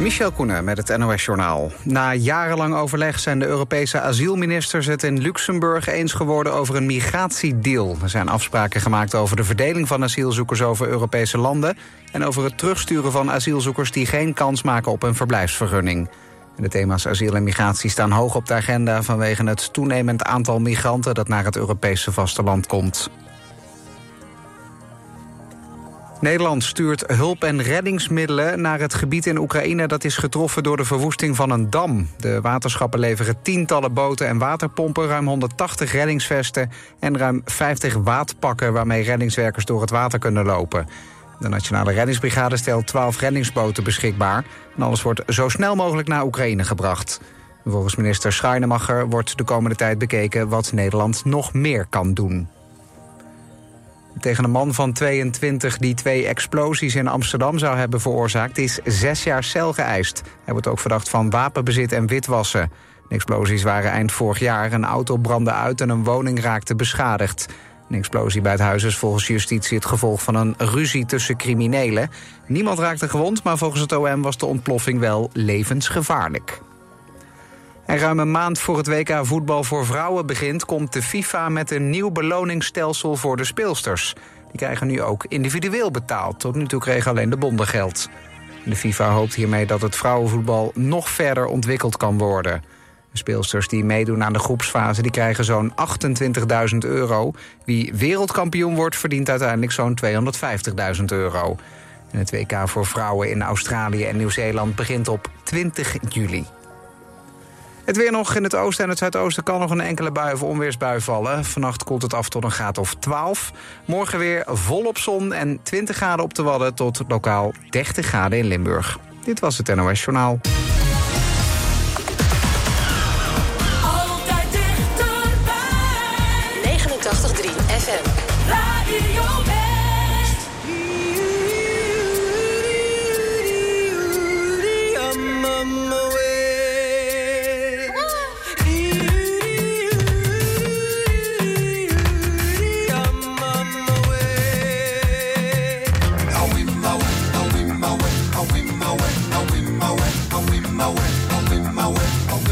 Michel Koenen met het NOS-journaal. Na jarenlang overleg zijn de Europese asielministers het in Luxemburg eens geworden over een migratiedeal. Er zijn afspraken gemaakt over de verdeling van asielzoekers over Europese landen en over het terugsturen van asielzoekers die geen kans maken op een verblijfsvergunning. De thema's asiel en migratie staan hoog op de agenda vanwege het toenemend aantal migranten dat naar het Europese vasteland komt. Nederland stuurt hulp- en reddingsmiddelen naar het gebied in Oekraïne dat is getroffen door de verwoesting van een dam. De waterschappen leveren tientallen boten en waterpompen, ruim 180 reddingsvesten en ruim 50 waadpakken waarmee reddingswerkers door het water kunnen lopen. De Nationale Reddingsbrigade stelt 12 reddingsboten beschikbaar en alles wordt zo snel mogelijk naar Oekraïne gebracht. Volgens minister Schreinemacher wordt de komende tijd bekeken wat Nederland nog meer kan doen. Tegen een man van 22 die 2 explosies in Amsterdam zou hebben veroorzaakt is 6 jaar cel geëist. Hij wordt ook verdacht van wapenbezit en witwassen. De explosies waren eind vorig jaar. Een auto brandde uit en een woning raakte beschadigd. Een explosie bij het huis is volgens justitie het gevolg van een ruzie tussen criminelen. Niemand raakte gewond, maar volgens het OM was de ontploffing wel levensgevaarlijk. En ruim een maand voor het WK voetbal voor vrouwen begint, komt de FIFA met een nieuw beloningsstelsel voor de speelsters. Die krijgen nu ook individueel betaald. Tot nu toe kregen alleen de bonden geld. De FIFA hoopt hiermee dat het vrouwenvoetbal nog verder ontwikkeld kan worden. De speelsters die meedoen aan de groepsfase die krijgen zo'n €28.000. Wie wereldkampioen wordt verdient uiteindelijk zo'n €250.000. En het WK voor vrouwen in Australië en Nieuw-Zeeland begint op 20 juli. Het weer nog. In het oosten en het zuidoosten kan nog een enkele bui of onweersbui vallen. Vannacht koelt het af tot een graad of 12. Morgen weer volop zon en 20 graden op de Wadden tot lokaal 30 graden in Limburg. Dit was het NOS Journaal. Altijd dichterbij. 89.3 FM. Radio West.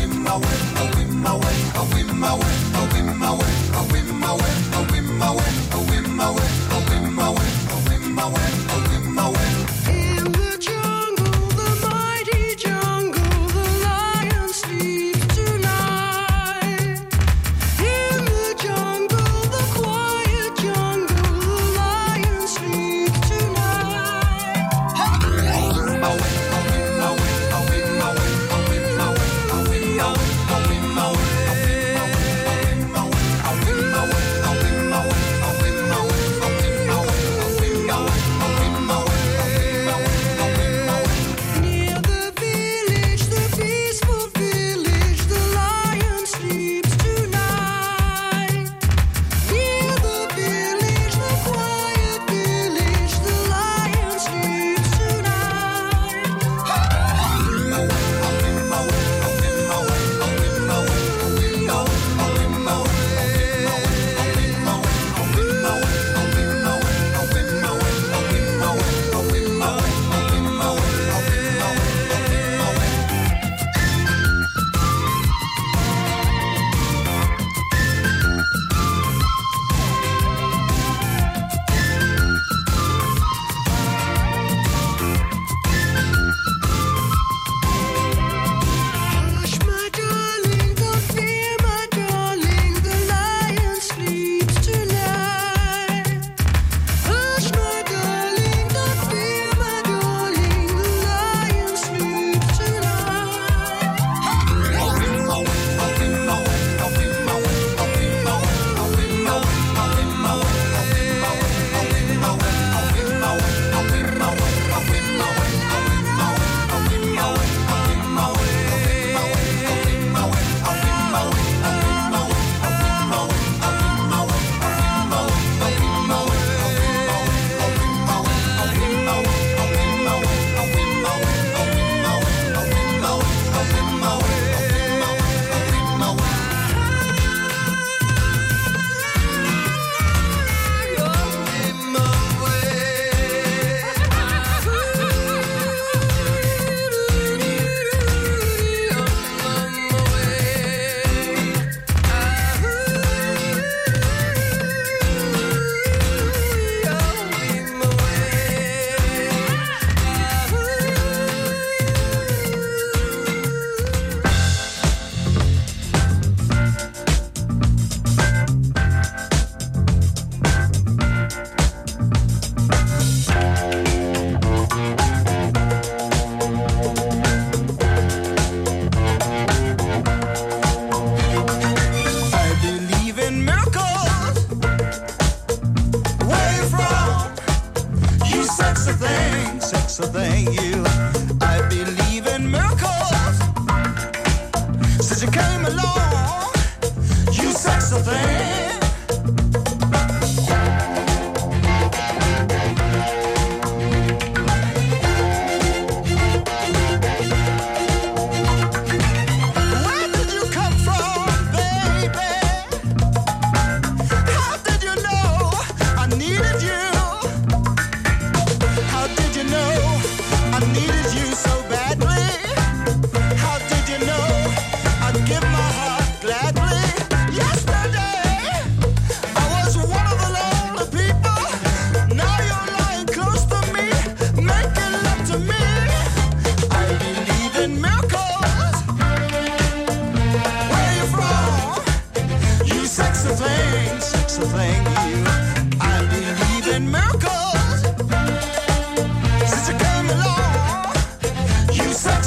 I win my way.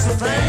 that's the thing.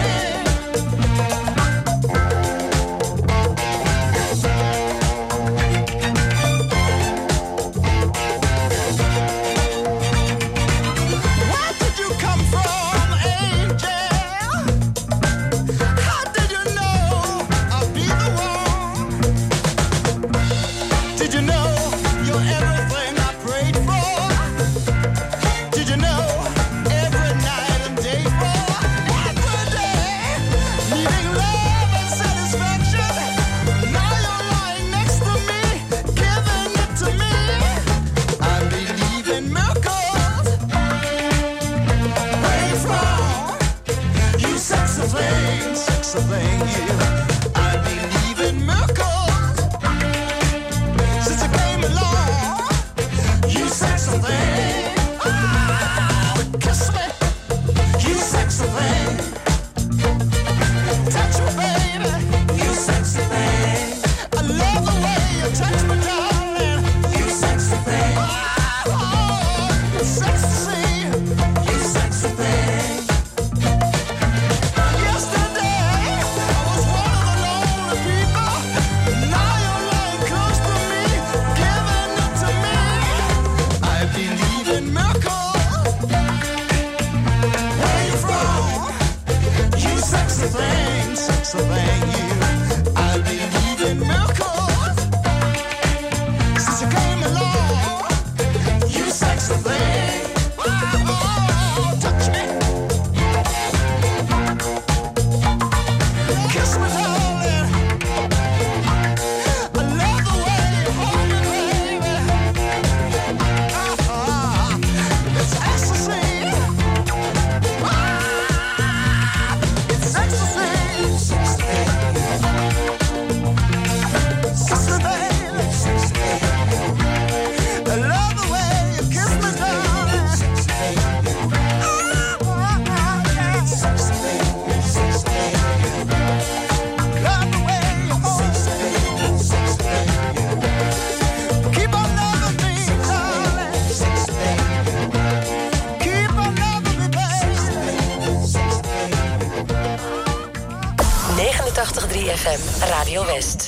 Radio West.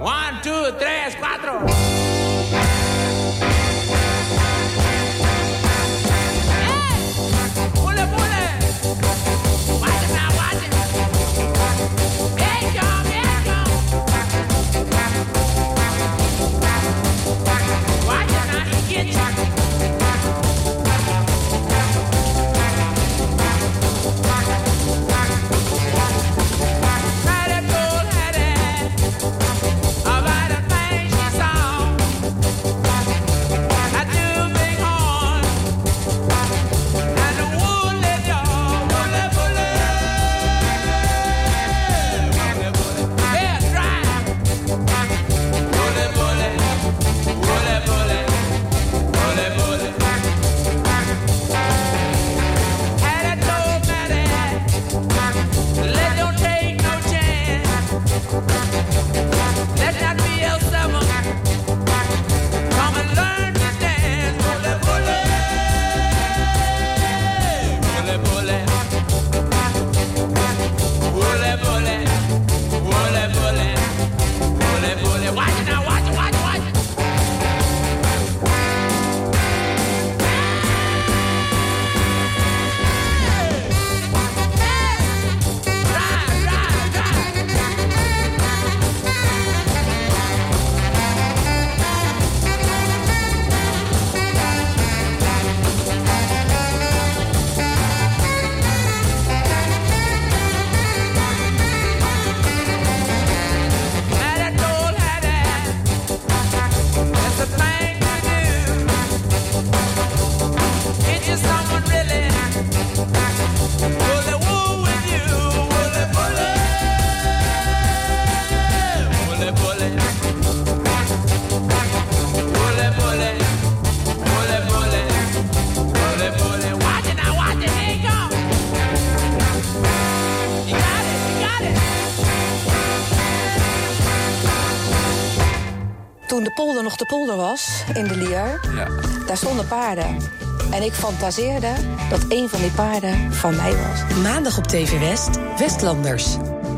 1, 2, 3, 4. Hey! Pule, pule! Watch it now, watch it! Here it comes, here it comes! Watch it now, it gets you! Nog de polder was, in de Lier, ja. Daar stonden paarden. En ik fantaseerde dat een van die paarden van mij was. Maandag op TV West, Westlanders.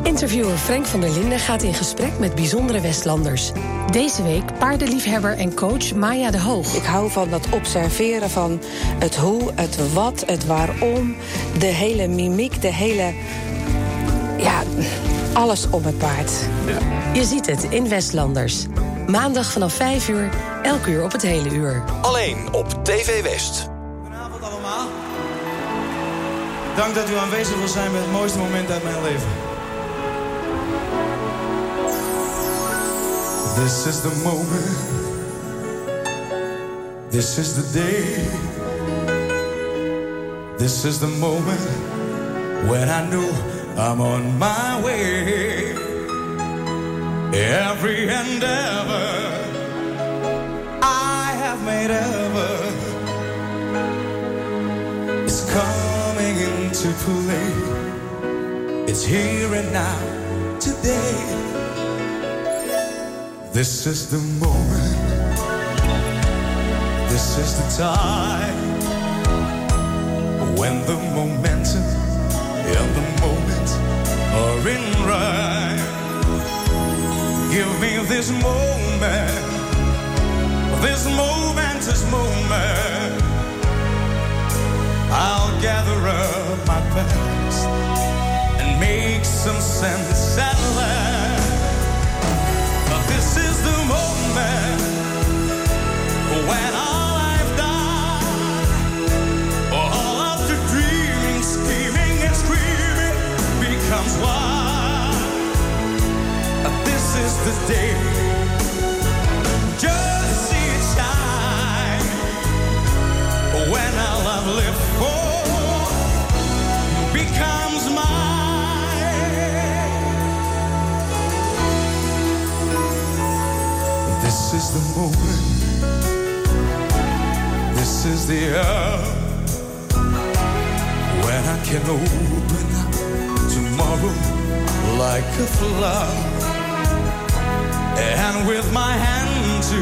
Interviewer Frank van der Linden gaat in gesprek met bijzondere Westlanders. Deze week paardenliefhebber en coach Maya de Hoog. Ik hou van dat observeren van het hoe, het wat, het waarom. De hele mimiek, de hele... ja, alles om het paard. Ja. Je ziet het in Westlanders. Maandag vanaf 5 uur, elk uur op het hele uur. Alleen op TV West. Goedenavond allemaal. Dank dat u aanwezig wilt zijn bij het mooiste moment uit mijn leven. This is the moment. This is the day. This is the moment when I knew I'm on my way. Every endeavor I have made ever is coming into play. It's here and now, today. This is the moment. This is the time when the momentum and the moment are in rhyme. Give me this moment. This momentous moment. I'll gather up my past and make some sense at last. But this is the moment when all I've done, all of the dreaming, scheming, and screaming becomes wild. This is the day, just see it shine, when our love lived for becomes mine. This is the moment, this is the hour, when I can open up tomorrow like a flower. And with my hand to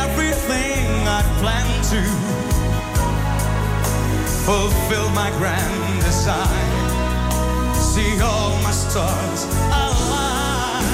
everything I plan to fulfill my grand design, see all my stars align.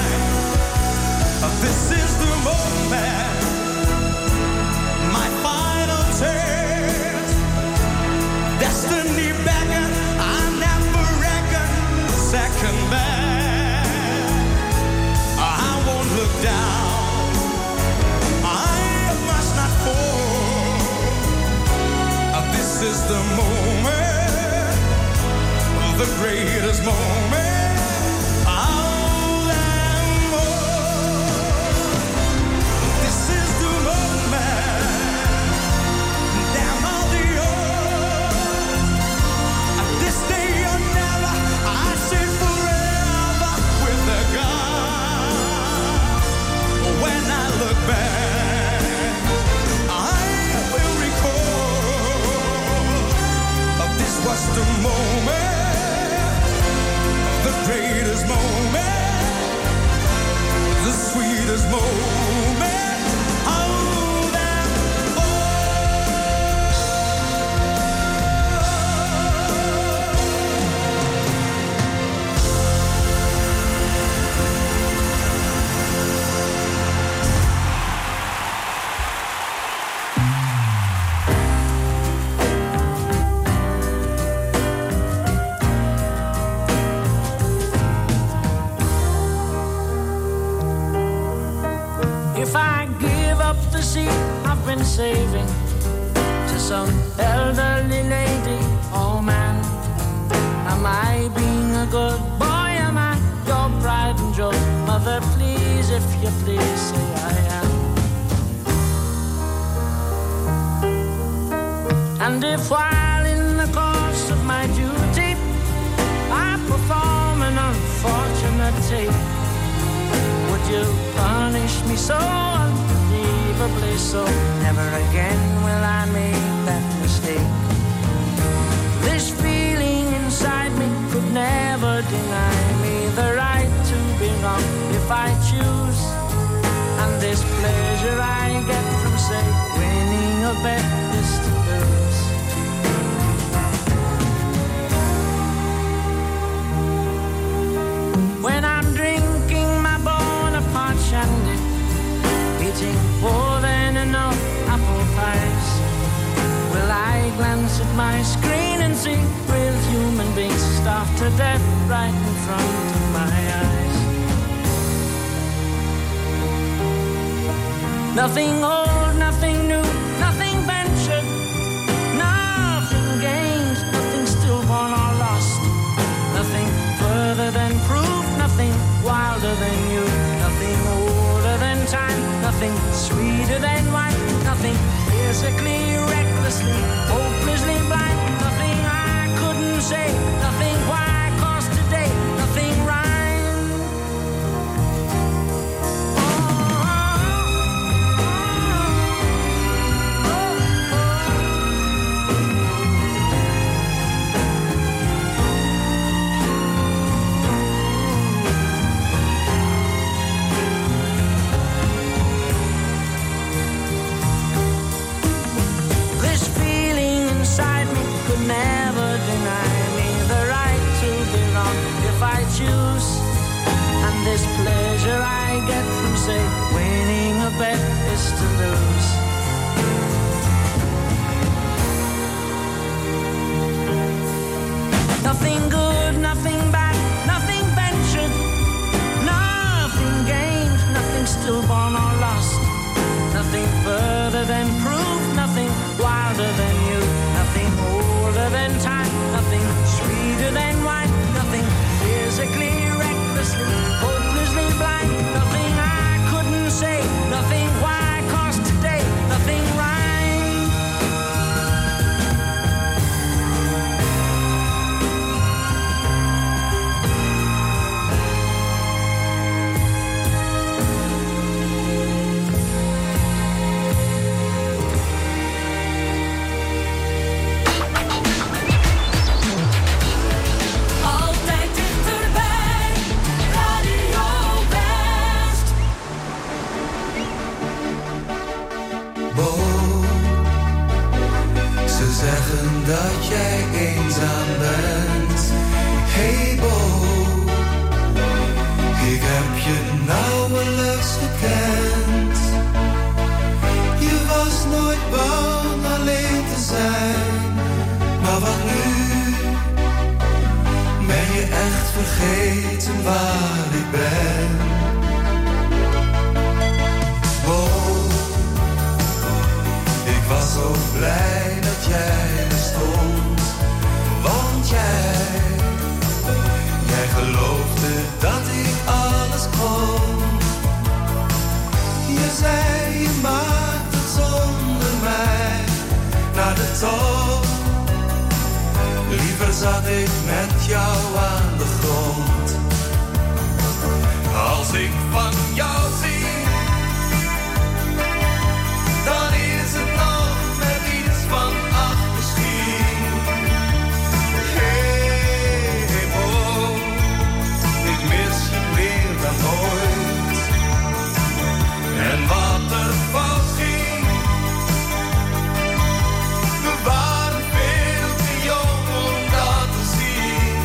If I give up the seat I've been saving to some elderly lady or man, am I being a good boy? Am I your bride and joy? Mother, please, if you please, say I am. And if while in the course of my duty I perform an unfortunate tape, would you punish me so unbelievably so? Never again will I make that mistake. This feeling inside me could never deny me the right to be wrong if I choose. And this pleasure I get from, say, winning a bet is to lose. When I'm drinking my Bonaparte shandy, eating more than enough apple pies, will I glance at my screen and see real human beings starved to death right in front of my eyes? Nothing old, nothing new, nothing ventured, nothing gained, nothing stillborn or lost, nothing further than proof, nothing wilder than you, nothing older than time, nothing sweeter than wine, nothing physically, recklessly, hopelessly blind, nothing I couldn't say, nothing why cause today, nothing rhyme. Oh, oh, oh, never deny me the right to be wrong if I choose. And this pleasure I get from, say, winning a bet is to lose. Nothing good, nothing bad, nothing ventured, nothing gained, nothing stillborn or lost, nothing further than proof, nothing wilder than you, nothing older than time, nothing sweeter than wine, nothing physically, recklessly, hopelessly blind, nothing I couldn't say, nothing why cause today, nothing rhyme. Dat jij eenzaam bent. Hey Bo, ik heb je nauwelijks gekend. Je was nooit bang alleen te zijn. Maar wat nu? Ben je echt vergeten waar ik ben? Bo, ik was zo blij dat jij stond, want jij geloofde dat ik alles kon. Je zei je maakt het zonder mij naar de top. Liever zat ik met jou aan de grond. Als ik van jou zie, dan is het nog met iets van acht misschien. Hey, oh, ik mis je meer dan ooit. En wat er fout ging, we waren veel te jong om dat te zien.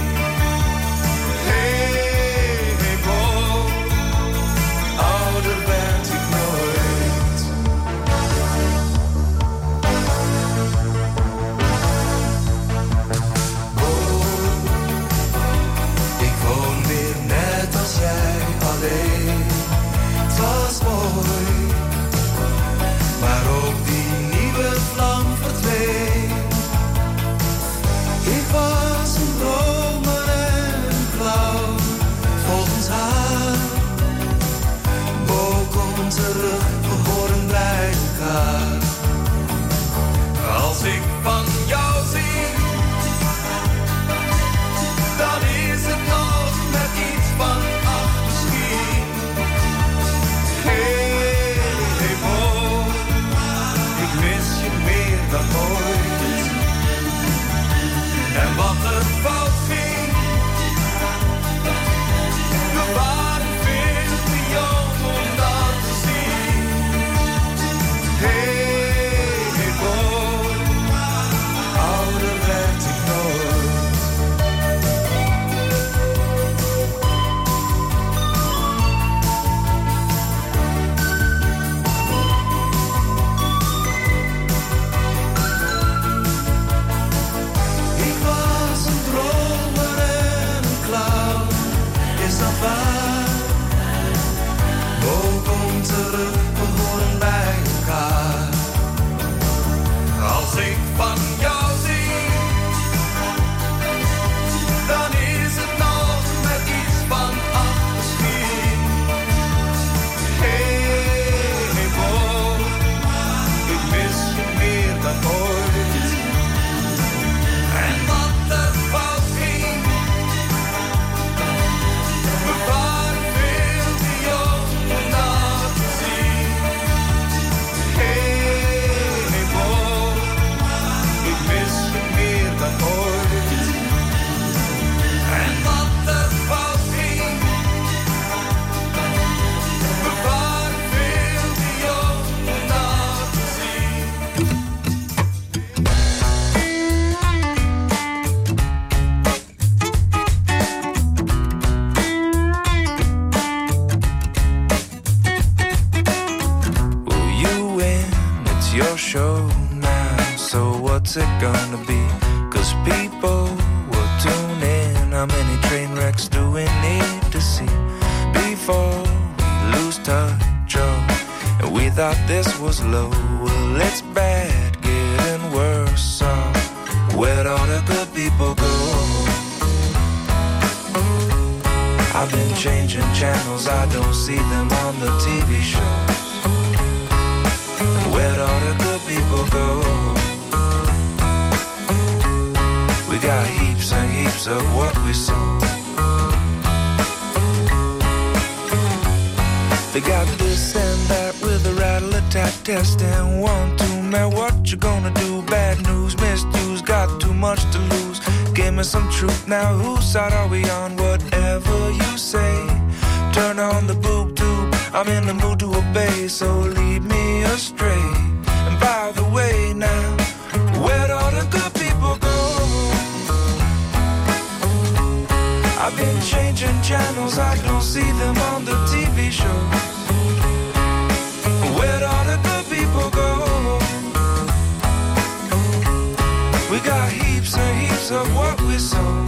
show now, so what's it gonna be? 'Cause people will tune in. How many train wrecks do we need to see before we lose touch? Oh, and we thought this was low. Well, it's bad, getting worse. Oh, where'd all the good people go? I've been changing channels, I don't see them on the TV shows. Where'd all the good people go? We got heaps and heaps of what we saw. They got this and that with a rattle-a-tat test and one too mad. What you gonna do? Bad news, misuse, got too much to lose. Give me some truth now, whose side are we on? Whatever you say, turn on the boob tube. I'm in the mood to obey, so lead me astray. And by the way now, where'd all the good people go? I've been changing channels, I don't see them on the TV shows. Where'd all the good people go? We got heaps and heaps of what we saw.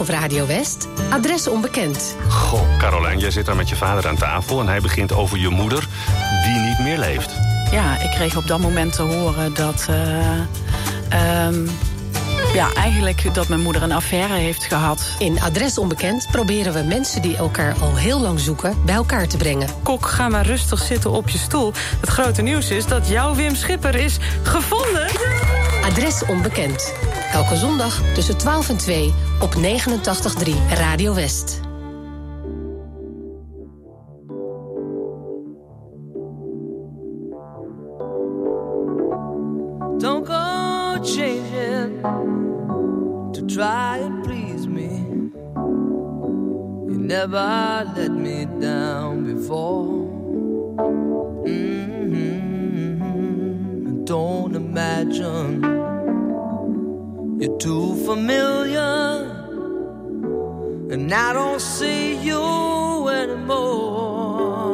Op Radio West, Adres Onbekend. Goh, Carolijn, jij zit daar met je vader aan tafel en hij begint over je moeder die niet meer leeft. Ja, ik kreeg op dat moment te horen dat eigenlijk dat mijn moeder een affaire heeft gehad. In Adres Onbekend proberen we mensen die elkaar al heel lang zoeken bij elkaar te brengen. Kok, ga maar rustig zitten op je stoel. Het grote nieuws is dat jouw Wim Schipper is gevonden. Adres Onbekend. Elke zondag tussen 12 en 2 op 89.3 Radio West. Don't go changing to try and please me. You never let me down before. Mm-hmm. Don't imagine you're too familiar, and I don't see you anymore.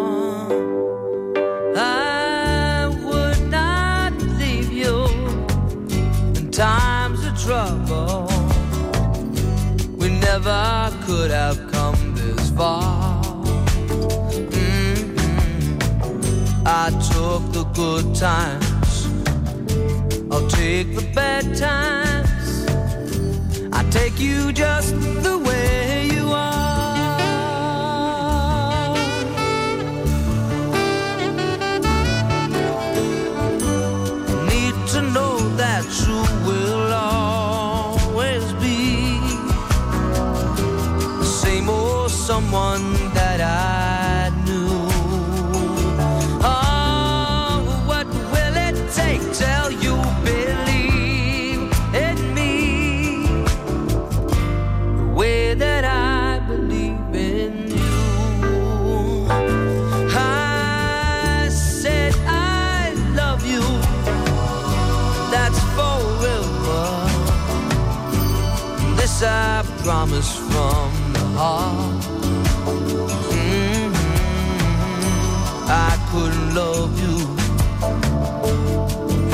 I would not leave you in times of trouble. We never could have come this far. Mm-hmm. I took the good times, I'll take the bad times. I take you just the way you are. Need to know that you will always be the same old someone that I knew. Oh, what promise from the heart. Mm-hmm. I couldn't love you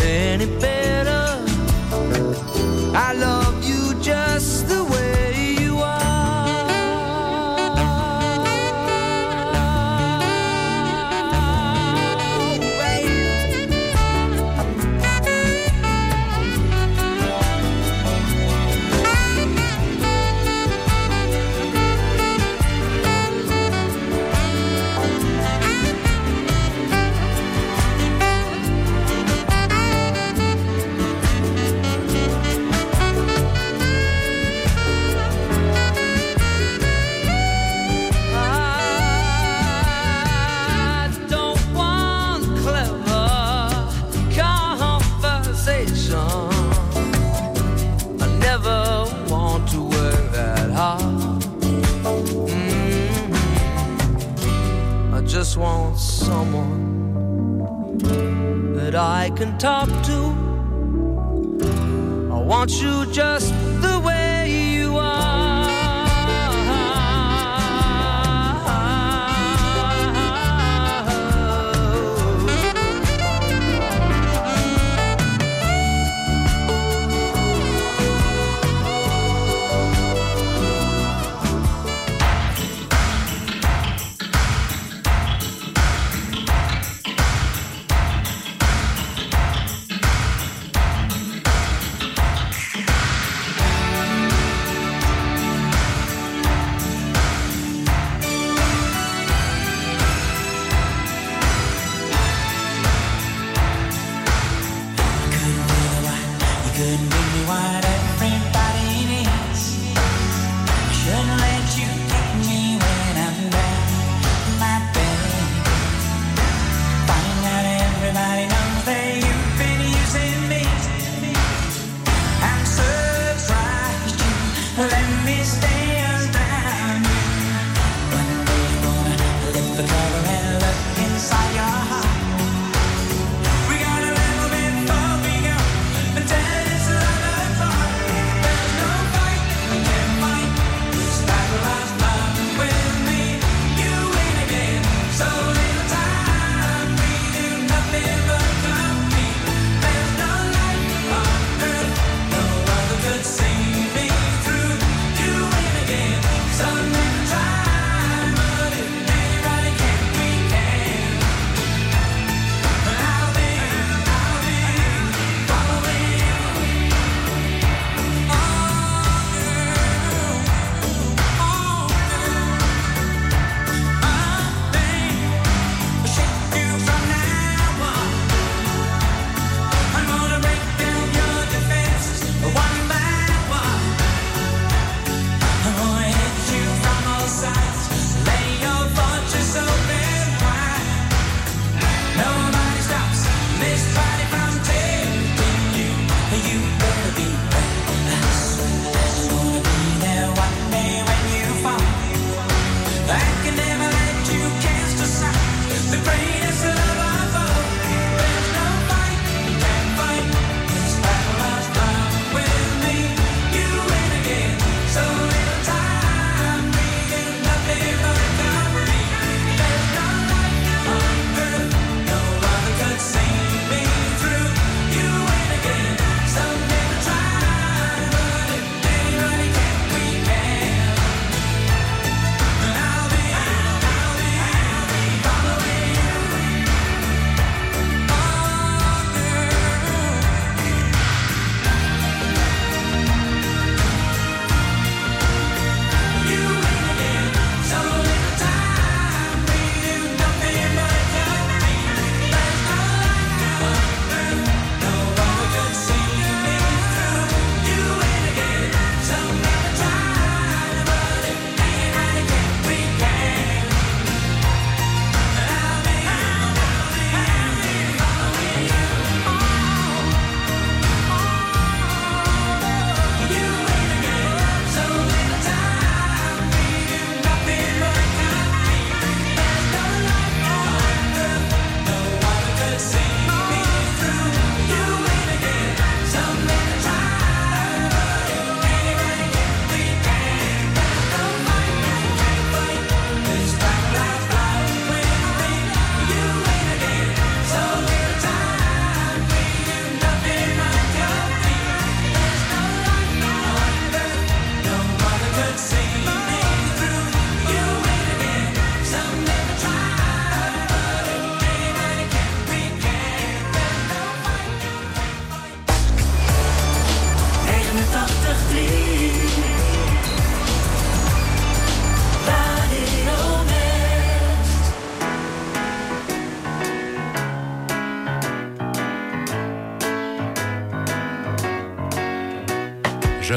any better. I love you just the way you are. Just want someone that I can talk to. I want you just the way you are.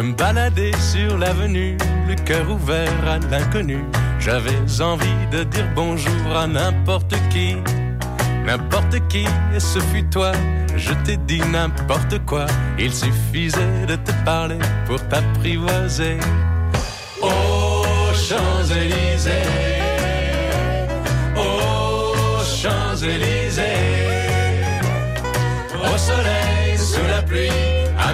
me balader sur l'avenue, le cœur ouvert à l'inconnu. J'avais envie de dire bonjour à n'importe qui, et ce fut toi. Je t'ai dit n'importe quoi, il suffisait de te parler pour t'apprivoiser. Aux Champs-Élysées, aux Champs-Élysées, au soleil, sous la pluie, à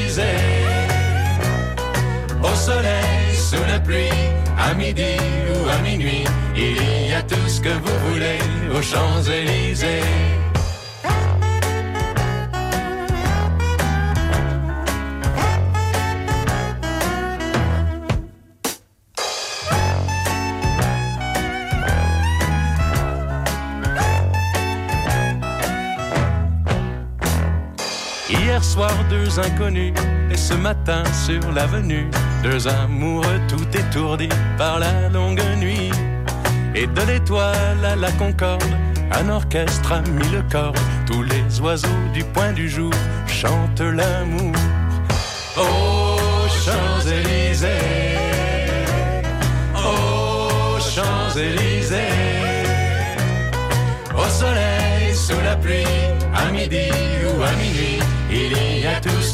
au soleil, sous la pluie, à midi ou à minuit, il y a tout ce que vous voulez aux Champs-Élysées. Hier soir, deux inconnus, et ce matin sur l'avenue, deux amoureux tout étourdis par la longue nuit. Et de l'étoile à la Concorde, un orchestre a mis le corps. Tous les oiseaux du point du jour chantent l'amour. Aux Champs-Élysées, aux Champs-Élysées, au soleil, sous la pluie, à midi ou à minuit, il y a tout ce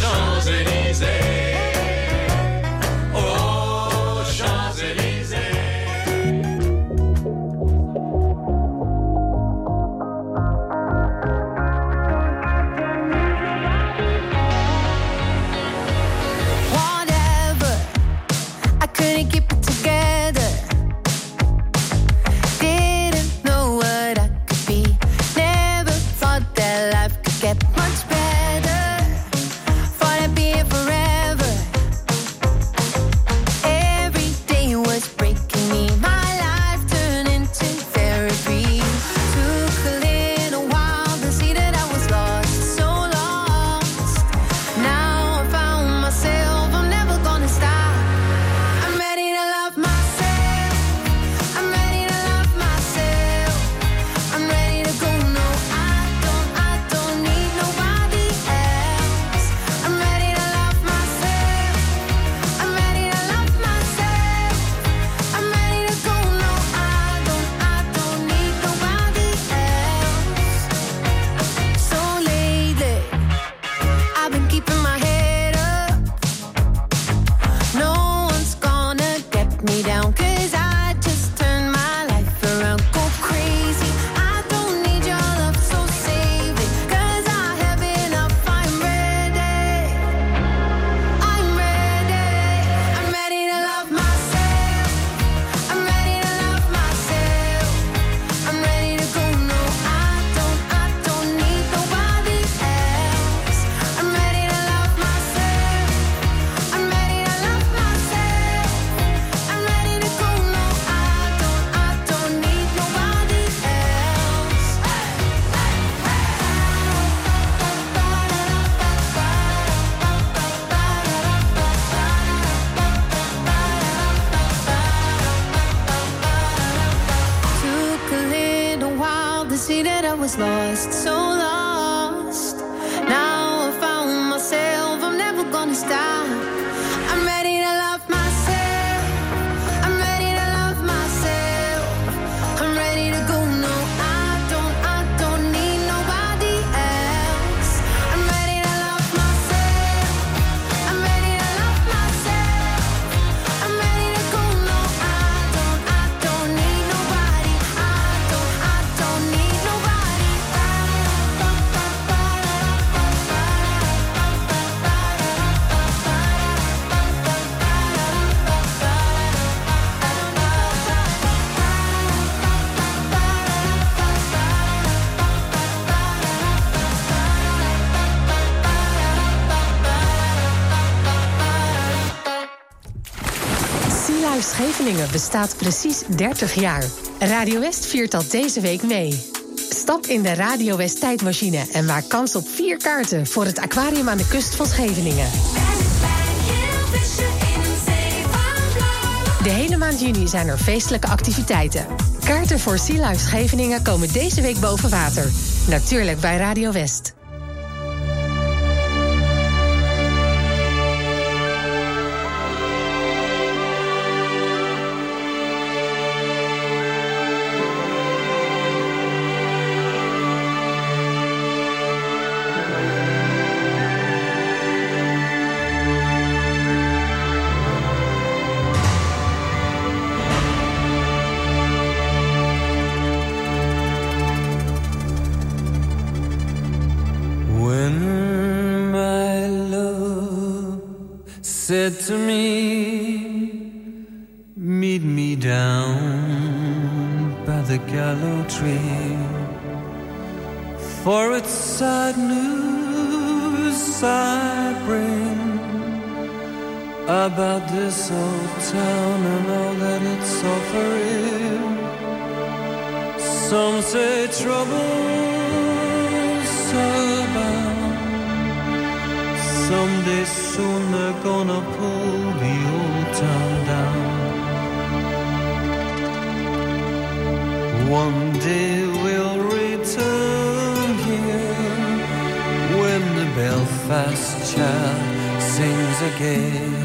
Champs-Élysées, aux Champs-Élysées. Life Scheveningen bestaat precies 30 jaar. Radio West viert dat deze week mee. Stap in de Radio West tijdmachine en maak kans op 4 kaarten voor het aquarium aan de kust van Scheveningen. De hele maand juni zijn er feestelijke activiteiten. Kaarten voor Sea Life Scheveningen komen deze week boven water. Natuurlijk bij Radio West. Said to me, meet me down by the gallows tree, for it's sad news I bring about this old town and all that it's suffering. Some say trouble's about. Someday soon they're gonna pull the old town down. One day we'll return here when the Belfast child sings again.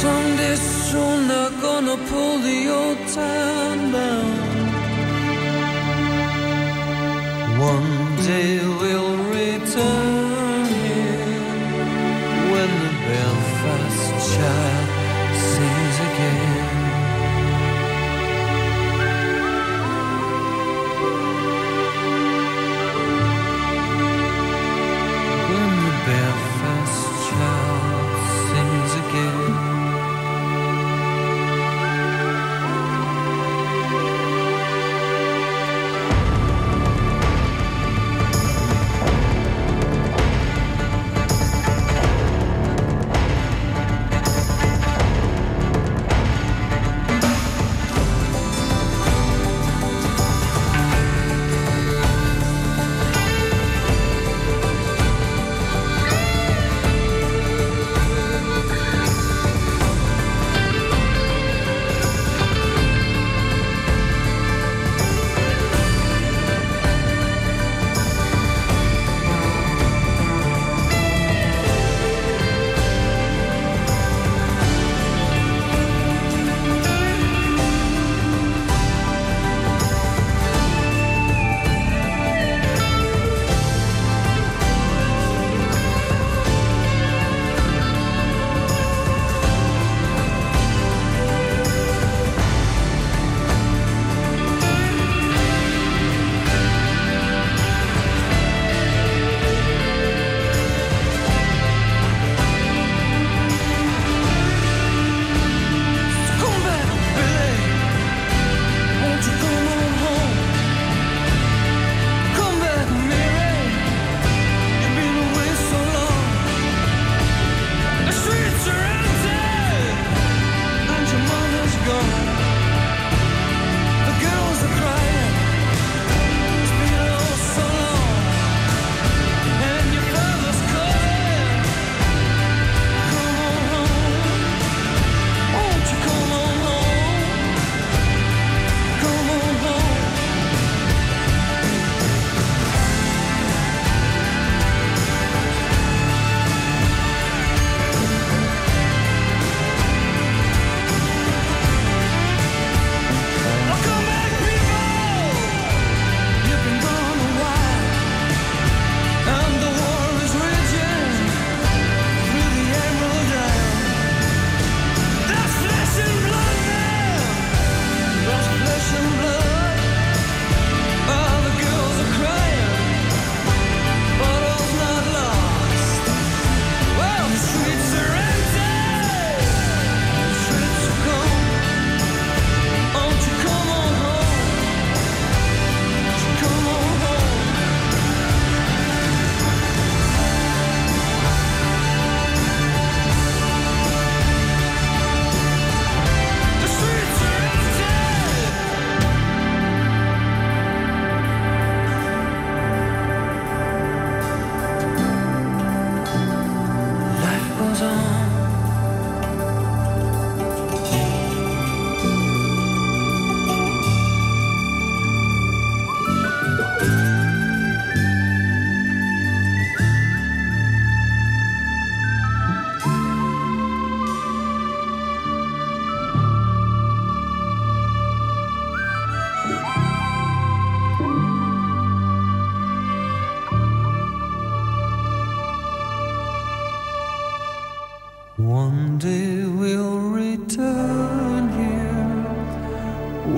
Someday soon they're gonna pull the old town down. One day we'll return here when the Belfast child sings again. When the Belfast child sings again.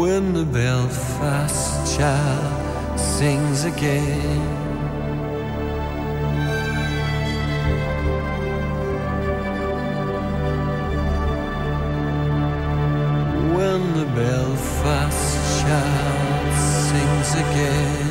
when the Belfast child sings again. When the Belfast child sings again.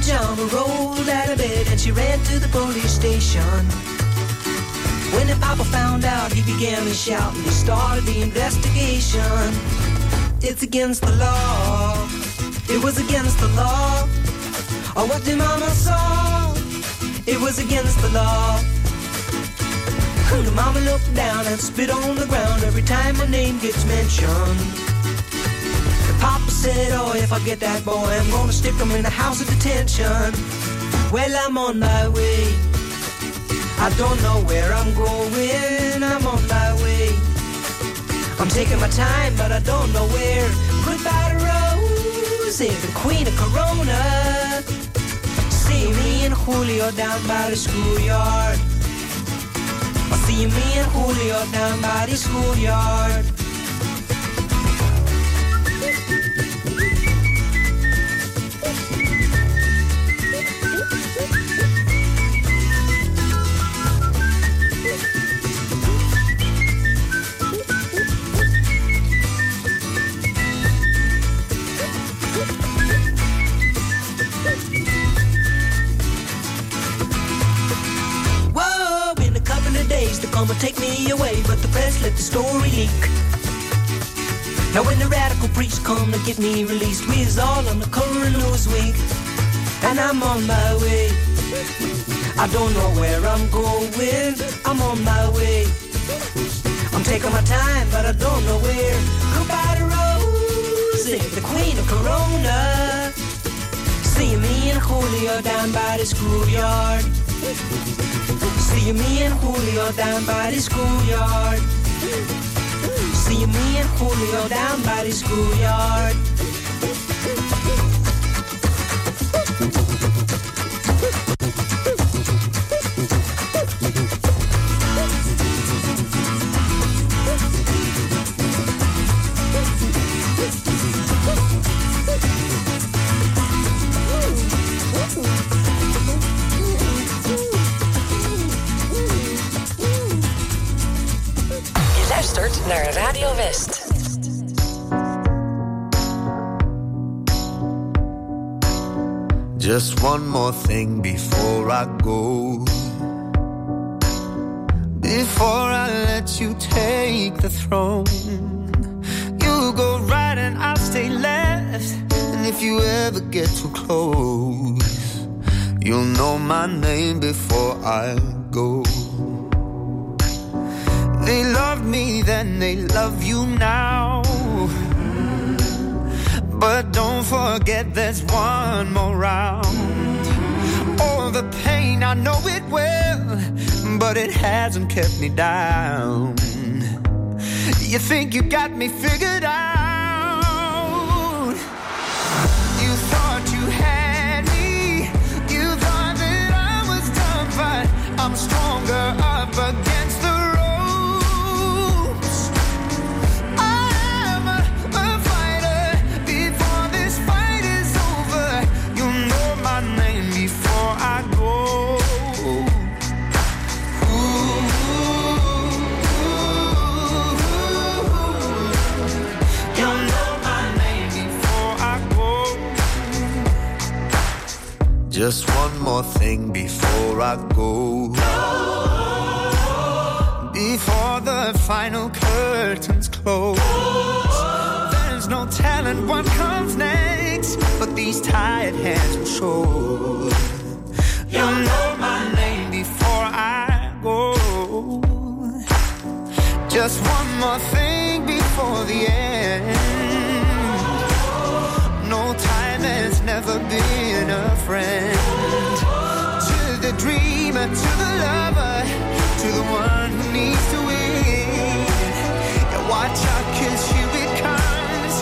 Pajama rolled out of bed and she ran to the police station. When the papa found out, he began to shout and he started the investigation. It's against the law. It was against the law. Oh, what the mama saw, it was against the law. The mama looked down and spit on the ground every time her name gets mentioned. Papa said, oh, if I get that boy, I'm gonna stick him in the house of detention. Well, I'm on my way. I don't know where I'm going. I'm on my way. I'm taking my time, but I don't know where. Goodbye to Rose, the queen of Corona. See me and Julio down by the schoolyard. See me and Julio down by the schoolyard. Mama take me away, but the press let the story leak. Now when the radical priest come to get me released, we is all on the cover of Newsweek. And I'm on my way. I don't know where I'm going. I'm on my way. I'm taking my time, but I don't know where. Goodbye to Rose, the queen of Corona. See me and Julio down by the schoolyard. See me and Julio down by the schoolyard. See me and Julio down by the schoolyard. Naar Radio West. Just one more thing before I go. Before I let you take the throne. You go right and I'll stay left. And if you ever get too close, you'll know my name before I go. They loved me then, they love you now. But don't forget there's one more round. All the pain, I know it well, but it hasn't kept me down. You think you got me figured out. You thought you had me. You thought that I was done, but I'm stronger up against the just one more thing before I go. Before the final curtains close. There's no telling what comes next, but these tired hands will show. You'll know my name before I go. Just one more thing before the end. No time is never been a friend. To the dreamer, to the lover, to the one who needs to win. Yeah, watch out, 'cause here it comes.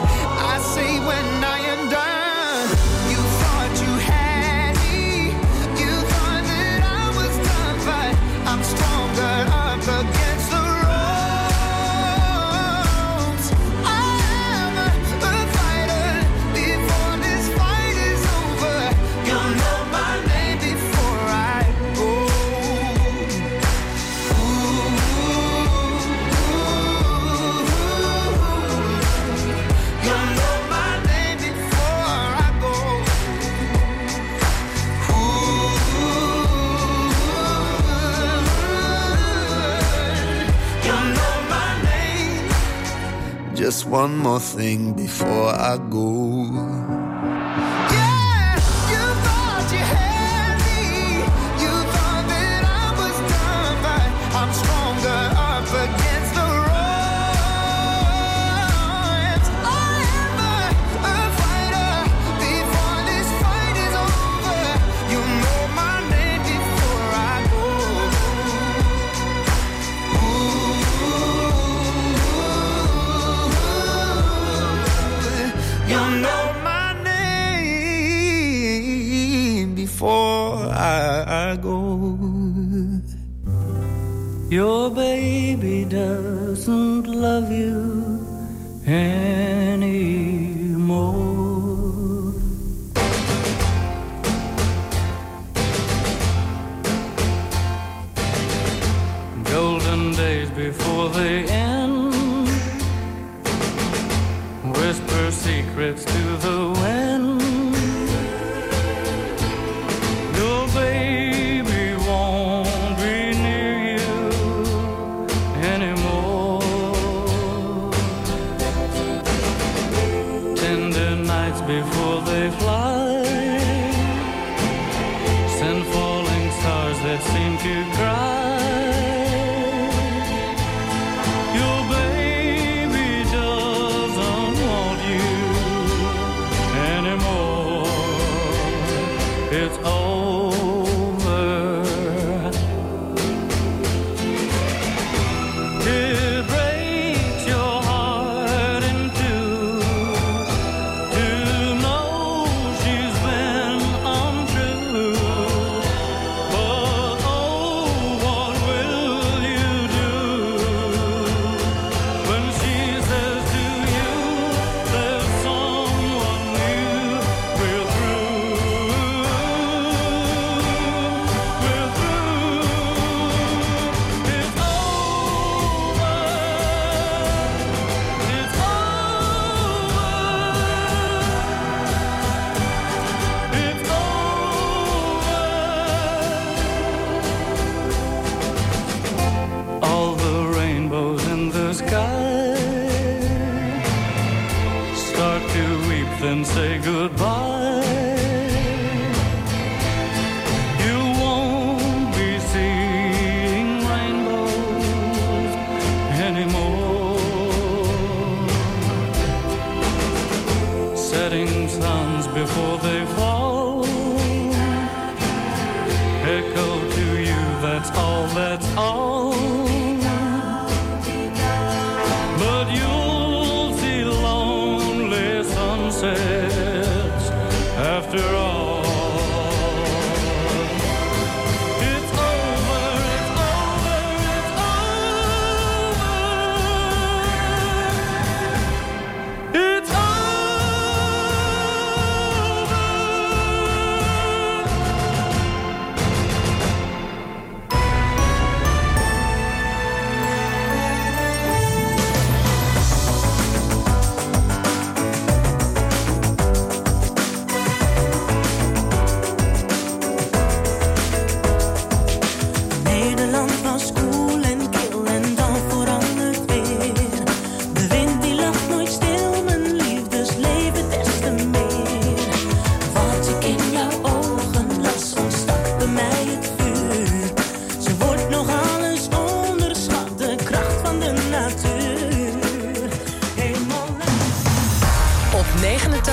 I say when I am done. You thought you had me, you thought that I was done, but I'm stronger up against the just one more thing before I go. Your baby doesn't love you anymore. Golden days before they end, whisper secrets to the wind. Your baby before they fly, send falling stars that seem to cry. Your baby doesn't want you anymore. It's over. It breaks your heart in two.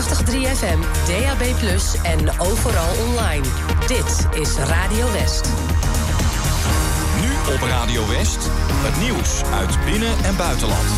89.3 FM, DAB+ en overal online. Dit is Radio West. Nu op Radio West, het nieuws uit binnen- en buitenland.